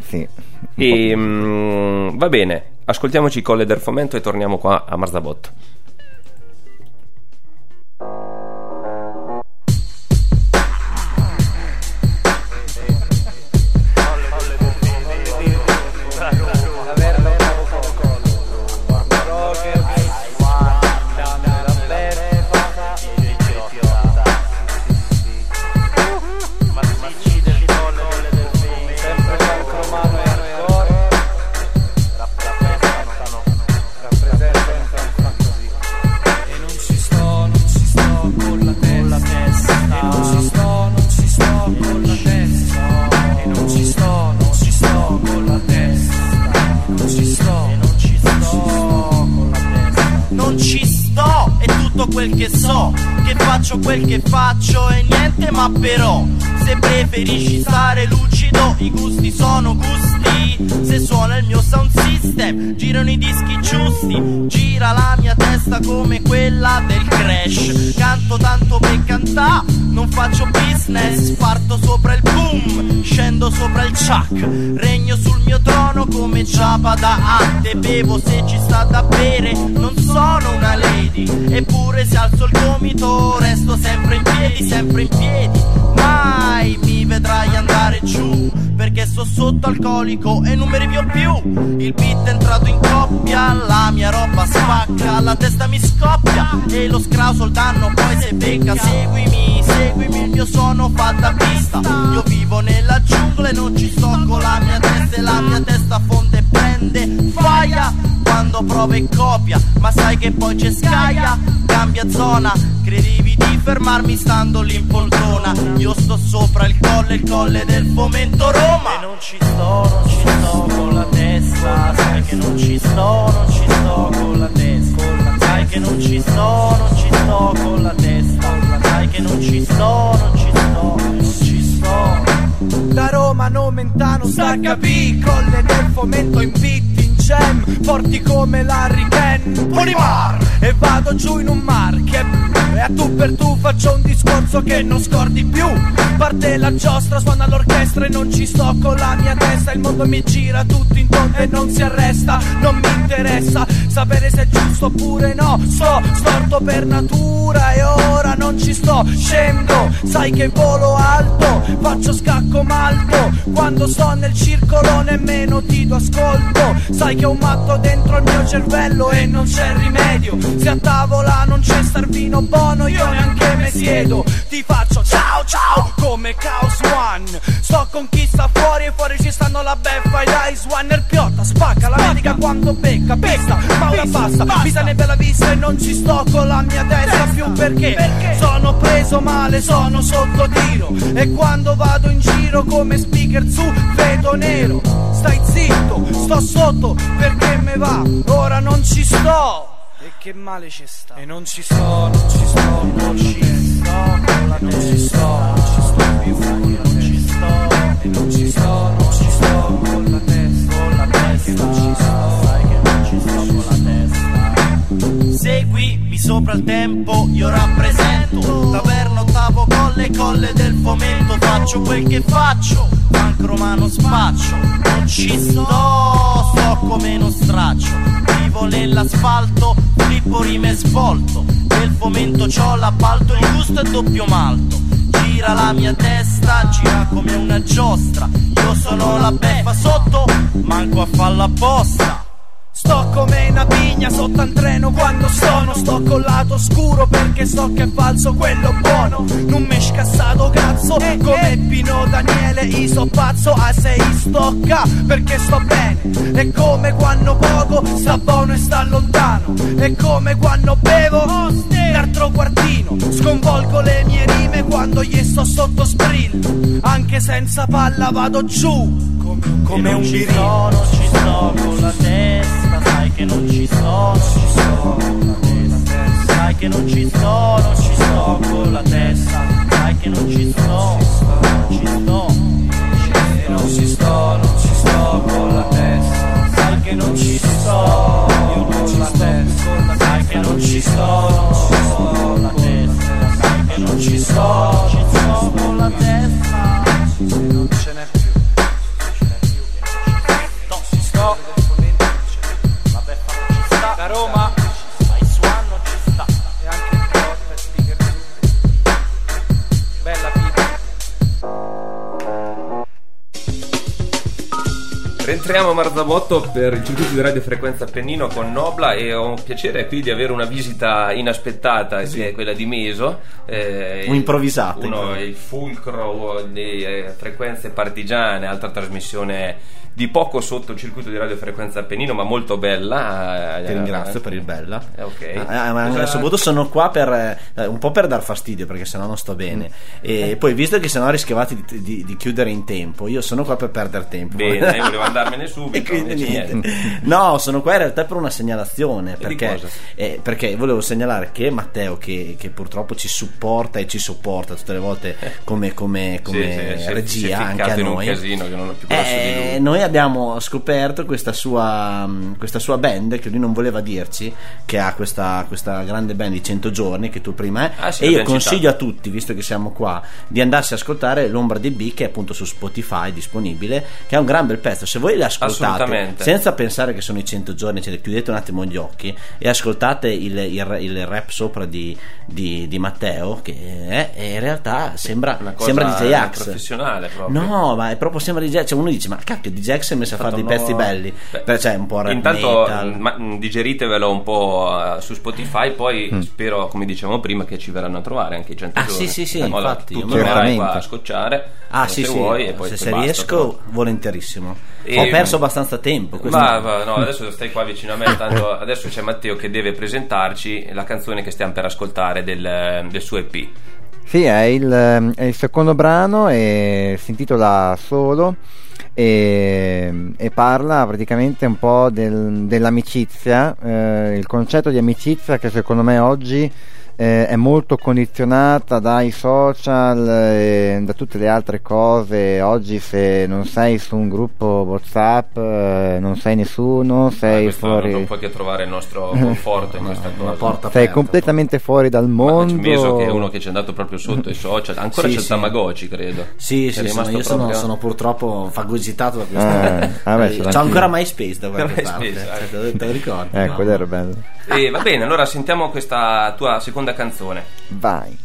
sì, un e, po'... Mh, va bene, ascoltiamoci Colle del Fomento e torniamo qua a Marzabotto. Quel che so, che faccio quel che faccio e niente ma però, se preferisci stare lucido, i gusti sono gusti, se suona il mio sound system, girano i dischi giusti, gira la mia testa come quella del Crash, canto tanto per cantà, non faccio business, parto sopra il boom, scendo sopra il chuck, regno sul mio trono come ciapa da arte, bevo se ci sta da bere, non sono una lady, eppure se alzo il gomito resto sempre in piedi, sempre in piedi, mai mi vedrai andare giù, perché sto sotto alcolico e non mi rivio più, il beat è entrato in coppia, la mia roba spacca, la testa mi scoppia e lo scrauso il danno poi se becca, seguimi, seguimi, il mio suono fa da pista, io vivo nella giungla e non ci sto con la mia testa e la mia testa fonde e prende faia quando prova e copia, ma sai che poi c'è scaia, cambia zona, credevi di fermarmi stando lì in poltrona, io sto sopra il colle, il colle del Fomento Roma e non ci sto, non ci sto con la testa, sai che non ci sto, non ci sto con la testa, sai che non ci sto, non ci sto con la testa, sai che non ci sto, non ci sto, non ci sto. Da Roma Nomentano S H B, colle del Fomento in beat, forti come l'Harry Ken, Polimar, e vado giù in un mar che e a tu per tu faccio un discorso che non scordi più, parte la giostra, suona l'orchestra e non ci sto con la mia testa, il mondo mi gira tutto intorno e non si arresta, non mi interessa sapere se è giusto oppure no, sto storto per natura e ora non ci sto, scendo, sai che volo alto, faccio scacco malto, quando sto nel circolo nemmeno ti do ascolto, sai che ho un matto dentro il mio cervello e non c'è rimedio, se a tavola non c'è star vino buono io neanche me siedo, ti faccio ciao ciao come Chaos One, sto con chi sta fuori e fuori ci stanno la beffa e l'Ice One, il piotta spacca la medica quando becca, pesta, ma ora basta, mi sale bella vista e non ci sto con la mia testa più perché, perché sono preso male, sono sotto tiro e quando vado in giro come speaker su vedo nero, stai zitto, sto sotto perché me va, ora non ci sto e che male c'è sta, e non ci sto, non ci sto, non ci sto, non ci sto, non ci sto più, non ci sto, e non ci sto, non ci sto con la testa, con la testa, non ci sto, sai che non ci sto con la testa, seguimi sopra il tempo, io rappresento taverno, ottavo colle, colle del Fomento, faccio quel che faccio, punk romano spaccio, non ci sto, sto come uno straccio, vivo nell'asfalto, flippo rime svolto, nel Fomento c'ho l'appalto, il gusto è doppio malto, gira la mia testa, gira come una giostra, io sono la beffa sotto, manco a farla apposta. Sto come una pigna sotto al treno quando sono, sto col lato scuro perché so che è falso quello buono, non m'è scassato cazzo come Pino Daniele, io so pazzo a sei stocca perché sto bene, è come quando poco sta buono e sta lontano, è come quando bevo un altro quartino, sconvolgo le mie rime quando gli sto sotto sprillo, anche senza palla vado giù come, come un birino, non ci sto con la testa, sai che non ci sto, non ci sto con la testa, sai che non ci sto, non ci sto con la testa, sai perché non ci sto, non ci sto, e non ci sto, non ci sto con la testa, sai che non ci sto, io non ci sto con la testa, sai che non ci sto, non ci sto con la testa, sai che non ci sto, non ci sto con la testa, non ce n'è più. Roma, ma il suo anno ci sta. E anche il top speaker. Bella vita. Rientriamo a Marzabotto per il circuito di Radio Frequenza Appennino con Nobla e ho un piacere qui di avere una visita inaspettata, sì, che è quella di Meso. Eh, un improvvisato. Uno è il fulcro delle frequenze partigiane, altra trasmissione di poco sotto il circuito di Radio Frequenza Appennino, ma molto bella. Ti ringrazio per il bella. Eh, ok. Eh, ma esatto. Soprattutto sono qua per eh, un po' per dar fastidio, perché sennò non sto bene. Mm. E poi, visto che sennò rischiavate di, di, di chiudere in tempo, io sono qua per perdere tempo. Bene, io volevo andarmene subito. No, sono qua in realtà per una segnalazione. Perché, eh, perché volevo segnalare che Matteo, che, che purtroppo ci supporta e ci sopporta tutte le volte come, come, come sì, sì, regia, si è anche a in noi. Un casino che non ho più eh, di lui. Noi abbiamo scoperto questa sua questa sua band che lui non voleva dirci, che ha questa, questa grande band di cento giorni che tu prima hai, ah, sì, e io consiglio citato a tutti, visto che siamo qua, di andarsi a ascoltare L'Ombra di B, che è appunto su Spotify disponibile, che è un gran bel pezzo. Se voi l'ascoltate senza pensare che sono i cento giorni, cioè, chiudete un attimo gli occhi e ascoltate il, il, il rap sopra di, di, di Matteo, che è, è in realtà sembra una cosa, sembra D J Axe professionale proprio. No, ma è proprio, sembra D J, cioè uno dice ma cacchio, D J Axe è messo a fare dei pezzi belli. Beh, cioè un po' rap intanto metal. Ma, digeritevelo un po' su Spotify, poi mm. spero, come dicevamo prima, che ci verranno a trovare anche i cento giorni. Ah sì sì sì, infatti tu verrai qua a scocciare, ah, se sì, vuoi, sì. E poi se, se basta, riesco però. Volentierissimo. E ho perso abbastanza tempo, ma va, no, adesso stai qua vicino a me, tanto adesso c'è Matteo che deve presentarci la canzone che stiamo per ascoltare del, del suo E P. Sì, è il, è il secondo brano e si intitola Solo. E, e parla praticamente un po' del, dell'amicizia, eh, il concetto di amicizia che secondo me oggi eh, è molto condizionata dai social e da tutte le altre cose. Oggi se non sei su un gruppo WhatsApp eh, non sei nessuno, sei eh, fuori, non puoi che trovare il nostro conforto in no, questa cosa, porta sei aperta, completamente poi fuori dal mondo. Ma c'è Meso che è uno che c'è andato proprio sotto i social, ancora sì, c'è il sì. Tamagotchi credo sì sì, sono, io sono, sono purtroppo fagoci esitato da questa eh, ah, eh, c'ho ancora MySpace da qualche parte, cioè, te, te lo ricordo. Ecco, quello era bello. E va bene, allora sentiamo questa tua seconda canzone. Vai.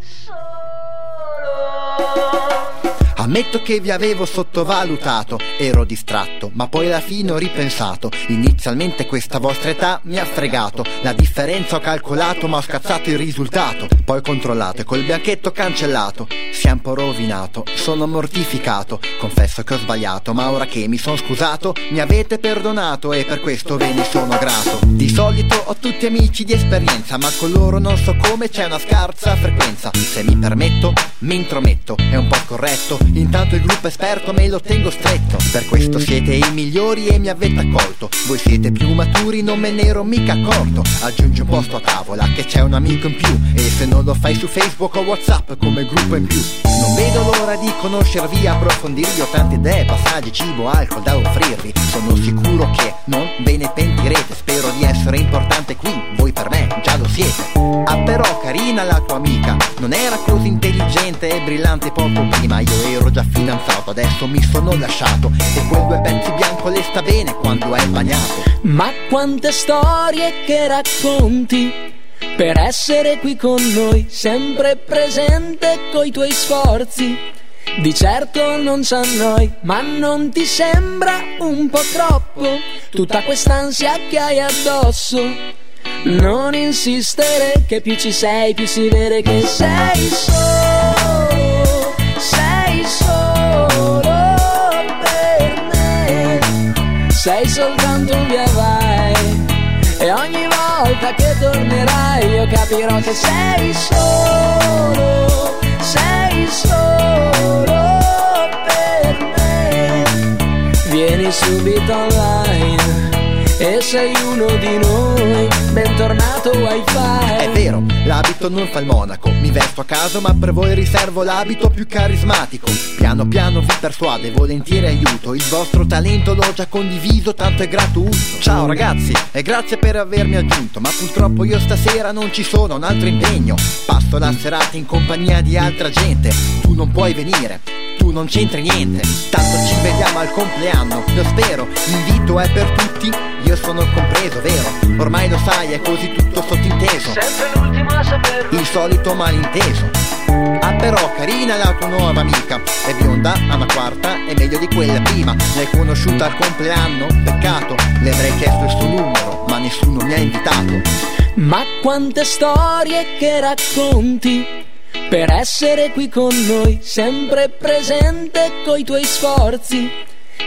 Solo. Ammetto che vi avevo sottovalutato, ero distratto, ma poi alla fine ho ripensato. Inizialmente questa vostra età mi ha fregato, la differenza ho calcolato ma ho scazzato il risultato. Poi controllato e col bianchetto cancellato, si è un po' rovinato, sono mortificato. Confesso che ho sbagliato, ma ora che mi sono scusato mi avete perdonato e per questo ve ne sono grato. Di solito ho tutti amici di esperienza, ma con loro non so come c'è una scarsa frequenza. Se mi permetto, mi intrometto, è un po' corretto, intanto il gruppo esperto me lo tengo stretto. Per questo siete i migliori e mi avete accolto, voi siete più maturi, non me ne ero mica accorto. Aggiungi un posto a tavola che c'è un amico in più, e se non lo fai su Facebook o WhatsApp come gruppo in più. Non vedo l'ora di conoscervi, approfondirvi, ho tante idee, passaggi, cibo, alcol da offrirvi. Sono sicuro che non ve ne pentirete, spero di essere importante qui, voi per me già lo siete. Ah però carina la tua amica, non era così intelligente e brillante poco prima, io ero già fidanzato, adesso mi sono lasciato e quel due pezzi bianco le sta bene quando è bagnato. Ma quante storie che racconti per essere qui con noi, sempre presente coi tuoi sforzi, di certo non sa noi, ma non ti sembra un po' troppo tutta quest'ansia che hai addosso? Non insistere che più ci sei più si vede che sei solo, sei solo per me, sei soltanto un via vai, e ogni volta che tornerai io capirò che sei solo, sei solo per me. Vieni subito online e sei uno di noi, bentornato Wi-Fi. È vero, l'abito non fa il monaco, mi vesto a caso ma per voi riservo l'abito più carismatico. Piano piano vi persuade, volentieri aiuto, il vostro talento l'ho già condiviso, tanto è gratuito. Ciao ragazzi e grazie per avermi aggiunto, ma purtroppo io stasera non ci sono, ho un altro impegno. Passo la serata in compagnia di altra gente, tu non puoi venire, tu non c'entri niente. Tanto ci vediamo al compleanno, lo spero, l'invito è per tutti, io sono compreso, vero? Ormai lo sai, è così tutto sottinteso, sempre l'ultimo a saperlo, il solito malinteso. Ah però carina la tua nuova amica, è bionda, ha una quarta, è meglio di quella prima. L'hai conosciuta al compleanno? Peccato, le avrei chiesto il suo numero, ma nessuno mi ha invitato. Ma quante storie che racconti per essere qui con noi, sempre presente coi tuoi sforzi.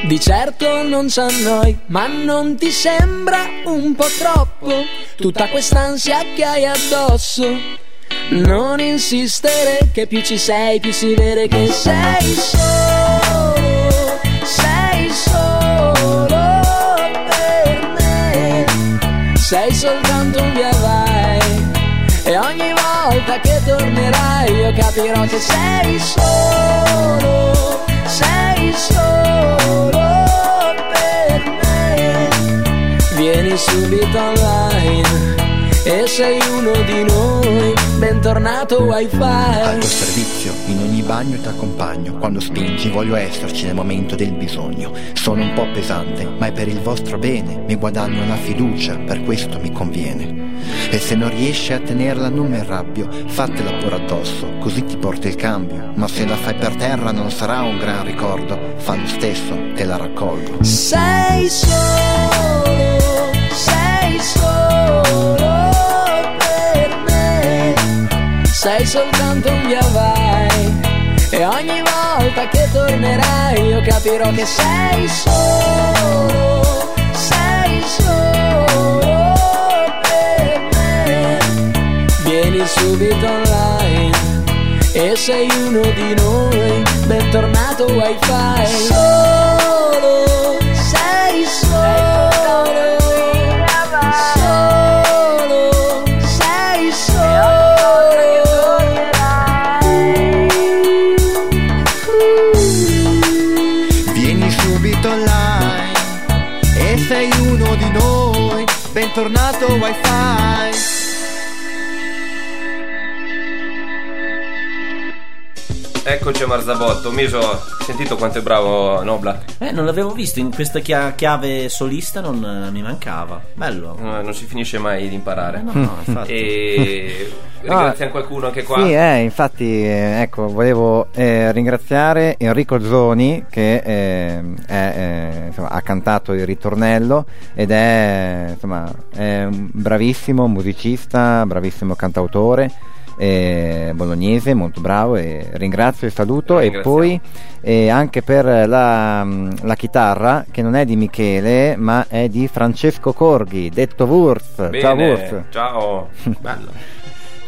Di certo non sa noi, ma non ti sembra un po' troppo tutta quest'ansia che hai addosso? Non insistere, che più ci sei più si vede che sei solo, sei solo per me, sei soltanto un via vai. E ogni volta che tornerai io capirò che sei solo, sei solo per me. Vieni subito online e sei uno di noi, bentornato Wi-Fi. Al tuo servizio, in ogni bagno ti accompagno, quando spingi voglio esserci nel momento del bisogno. Sono un po' pesante, ma è per il vostro bene, mi guadagno la fiducia, per questo mi conviene. E se non riesci a tenerla non mi arrabbio, fatela pure addosso, così ti porti il cambio. Ma se la fai per terra non sarà un gran ricordo, fa lo stesso, te la raccolgo. Sei solo, sei solo per me, sei soltanto un via vai. E ogni volta che tornerai io capirò che sei solo, sei solo. Vieni subito online e sei uno di noi, bentornato Wi-Fi. Solo, sei solo, solo, sei solo. Vieni subito online e sei uno di noi, bentornato Wi-Fi. Eccoci a Marzabotto. Meso, hai sentito quanto è bravo Nobla? Eh, non l'avevo visto, in questa chiave solista non mi mancava. Bello. No, non si finisce mai di imparare. Eh, no, no, infatti. E ringraziamo qualcuno anche qua. Sì, eh, infatti, eh, ecco, volevo eh, ringraziare Enrico Zoni che eh, è, eh, insomma, ha cantato il ritornello ed è, insomma, è un bravissimo musicista, bravissimo cantautore. Eh, bolognese, molto bravo, e ringrazio e saluto. E poi eh, anche per la, la chitarra, che non è di Michele ma è di Francesco Corghi, detto Wurz. Bene, ciao Wurz. Ciao. Bello.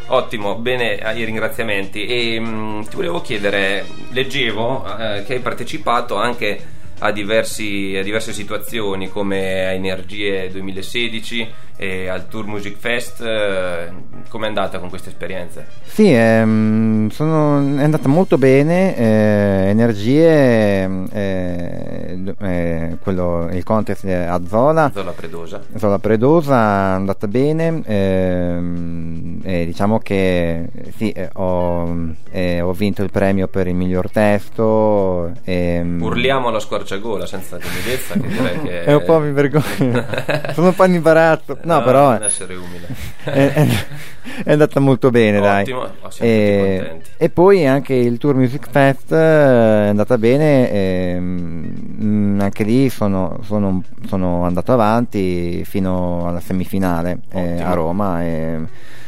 Ottimo, bene ai ringraziamenti. E mh, ti volevo chiedere, leggevo eh, che hai partecipato anche a, diversi, a diverse situazioni come a Energie duemilasedici e al Tour Music Fest. Eh, com'è andata con queste esperienze? Sì, ehm, sono, è andata molto bene. eh, Energie, eh, eh, quello, il contest a Zola Zola Predosa Zola Predosa è andata bene. ehm, eh, diciamo che sì, eh, ho, eh, ho vinto il premio per il miglior testo. ehm. Urliamo alla squarciagola senza timidezza, che direi che è un po' mi vergogno. Sono un po' imbarazzato. No, no, però non essere umile. È, è, è andata molto bene. Ottimo, dai. Oh, siamo e, tutti contenti. E poi anche il Tour Music Fest è andata bene. E, mh, anche lì sono, sono, sono andato avanti fino alla semifinale eh, a Roma. E,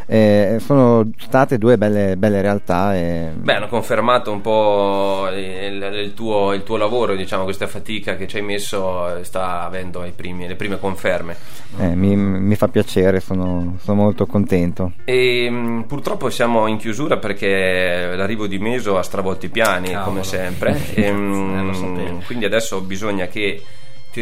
Eh, sono state due belle, belle realtà e... Beh, hanno confermato un po' il, il, tuo, il tuo lavoro, diciamo, questa fatica che ci hai messo sta avendo i primi, le prime conferme. eh, mi, mi fa piacere, sono, sono molto contento. E mh, purtroppo siamo in chiusura perché l'arrivo di Meso ha stravolto i piani. Cavolo. Come sempre. E, mh, eh, lo sapevo. Quindi adesso bisogna che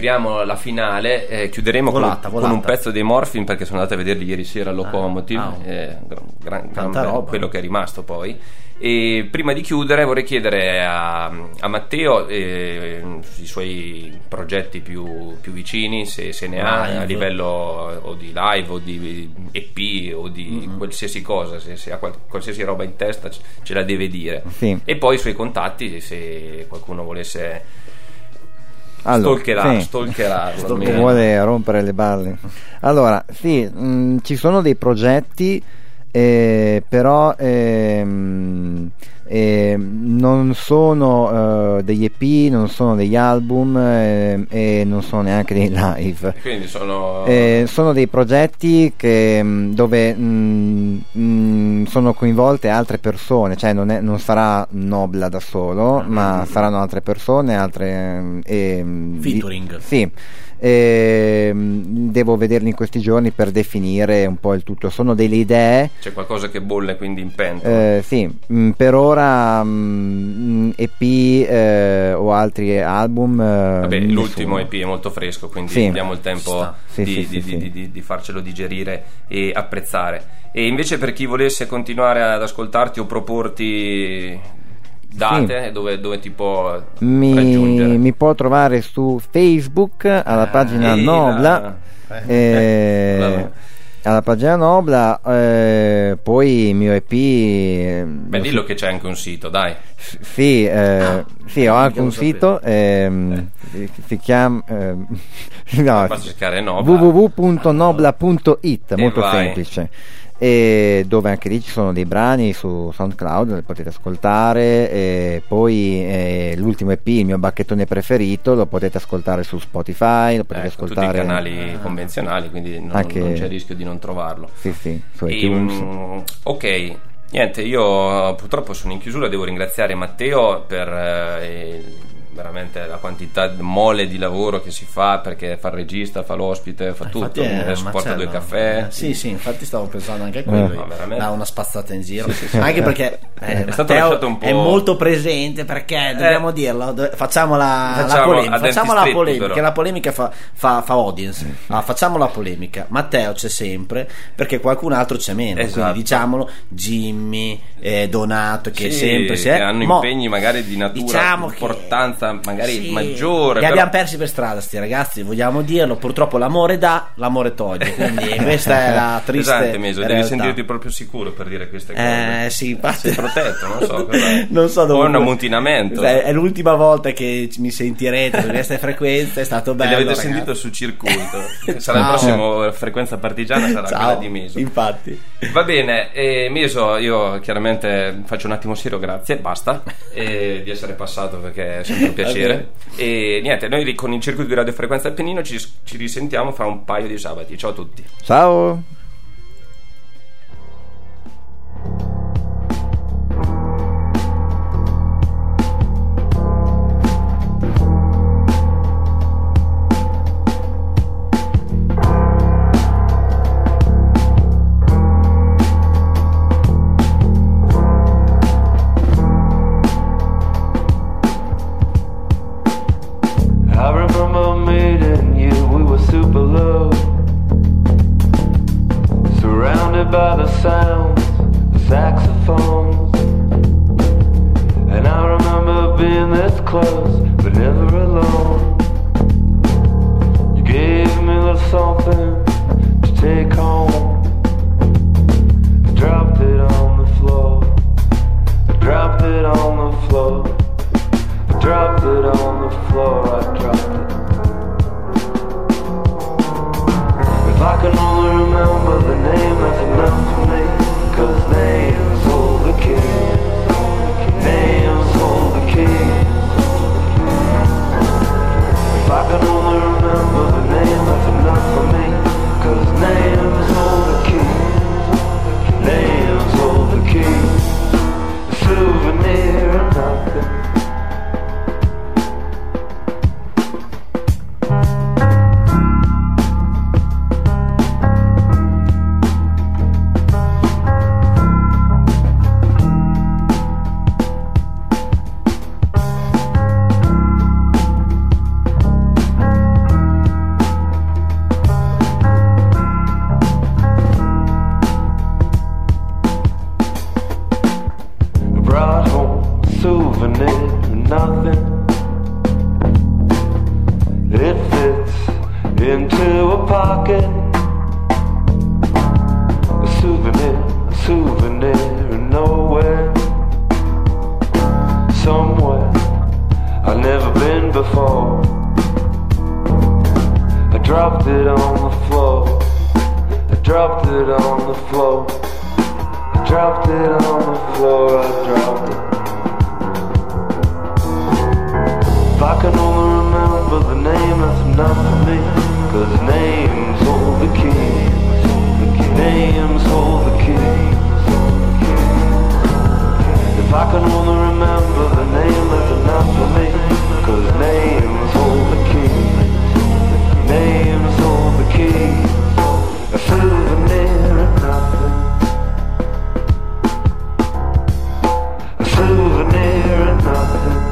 tiriamo la finale, eh, chiuderemo volata, con, volata. con un pezzo dei Morphin, perché sono andato a vederli ieri sera al Locomotive, ah, ah, eh, gran, gran, gran, quello che è rimasto poi. E prima di chiudere vorrei chiedere a, a Matteo eh, i suoi progetti più, più vicini, se, se ne ha live. A livello o di live o di E P o di mm-hmm. qualsiasi cosa, se, se ha qual- qualsiasi roba in testa ce, ce la deve dire, sì. E poi i suoi contatti se qualcuno volesse allora, stalkerà, sì. stalkerà, stalkerà. Vuole rompere le balle. Allora sì, mh, ci sono dei progetti, Eh, però ehm, ehm, non sono eh, degli E P, non sono degli album eh, e non sono neanche dei live, quindi sono, eh, sono dei progetti che, dove mh, mh, sono coinvolte altre persone, cioè non, è, non sarà Nobla da solo, ah, ma sì. saranno altre persone, altre eh, featuring, sì. Eh, devo vederli in questi giorni per definire un po' il tutto. Sono delle idee. C'è qualcosa che bolle quindi in pentola? Eh, sì, mh, per ora mh, E P eh, o altri album. Eh, Vabbè, l'ultimo E P è molto fresco, quindi sì. abbiamo il tempo sì, di, sì, di, sì, di, sì. Di, di farcelo digerire e apprezzare. E invece per chi volesse continuare ad ascoltarti o proporti date, sì. dove, dove ti può mi, raggiungere? Mi può trovare su Facebook alla ah, pagina Nobla eh, eh, alla pagina Nobla, eh, poi il mio E P eh, beh dillo so. Che c'è anche un sito, dai. S- sì, eh, ah, sì, ho anche un sito ehm, eh. si chiama eh, no, w w w punto nobla punto i t, eh, molto vai. semplice, e dove anche lì ci sono dei brani su SoundCloud, li potete ascoltare, e poi eh, l'ultimo E P, il mio bacchettone preferito, lo potete ascoltare su Spotify, lo potete eh, ascoltare tutti i canali eh, convenzionali, quindi non, anche... non c'è rischio di non trovarlo. Sì, sì, su iTunes. E, um, ok, niente, io purtroppo sono in chiusura, devo ringraziare Matteo per eh, il veramente la quantità di mole di lavoro che si fa, perché fa il regista, fa l'ospite, fa eh, tutto, eh, porta due caffè. Eh, sì, sì, infatti stavo pensando anche a quello, eh, da una spazzata in giro. Sì, sì, anche sì. perché eh, è stato lasciato un po'. È molto presente, perché eh, dobbiamo dirlo, do- facciamo la, facciamo la polemica, facciamo la polemica, però. La polemica fa, fa, fa audience. Ah, facciamo la polemica. Matteo c'è sempre perché qualcun altro c'è meno, esatto. Quindi diciamolo, Jimmy, eh, Donato che sì, sempre si è, che hanno Mo, impegni magari di natura, diciamo, importanza magari sì. maggiore, li abbiamo però... persi per strada sti ragazzi, vogliamo dirlo, purtroppo l'amore dà, l'amore toglie, quindi questa è la triste esatto, Meso, realtà. Devi sentirti proprio sicuro per dire queste cose, eh, sì, sei protetto, non so cosa... non so dove, o un ammutinamento, è, è l'ultima volta che mi sentirete su queste frequenze, è stato bello, e l'avete ragazzi. Sentito su circuito, sarà il prossimo Frequenza Partigiana, sarà Ciao. Quella di Meso, infatti va bene, eh, Meso, io chiaramente faccio un attimo serio, grazie, basta eh, di essere passato, perché è sempre piacere. Okay. E niente, noi con il circuito di Radio Frequenza Appennino ci, ci risentiamo fra un paio di sabati. Ciao a tutti. Ciao. Names hold the key, names hold the key. into a pocket. A souvenir, a souvenir in nowhere. Somewhere I've never been before. I dropped it on the floor. I dropped it on the floor. I dropped it on the floor. I dropped it. If I can only remember the name, that's enough for me. Cause names hold the key. Names hold the key. If I can only remember the name, that's enough for me. Cause names hold the key. Names hold the key. A souvenir of nothing. A souvenir of nothing.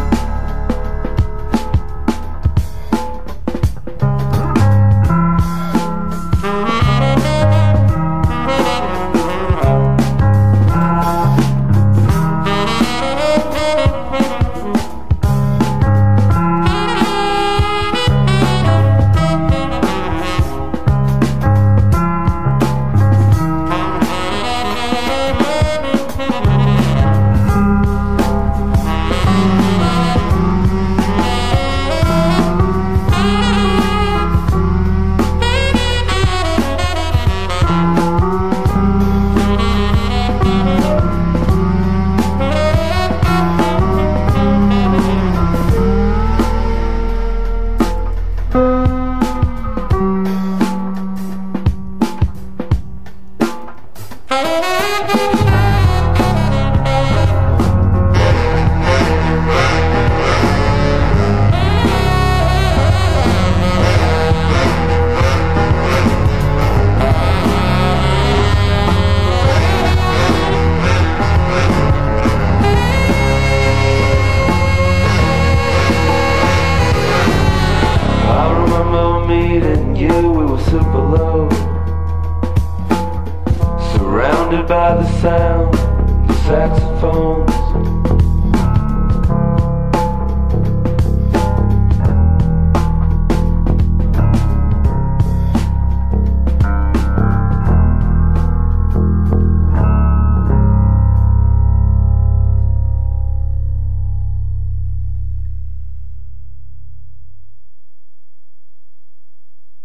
Surrounded by the sound, the saxophone.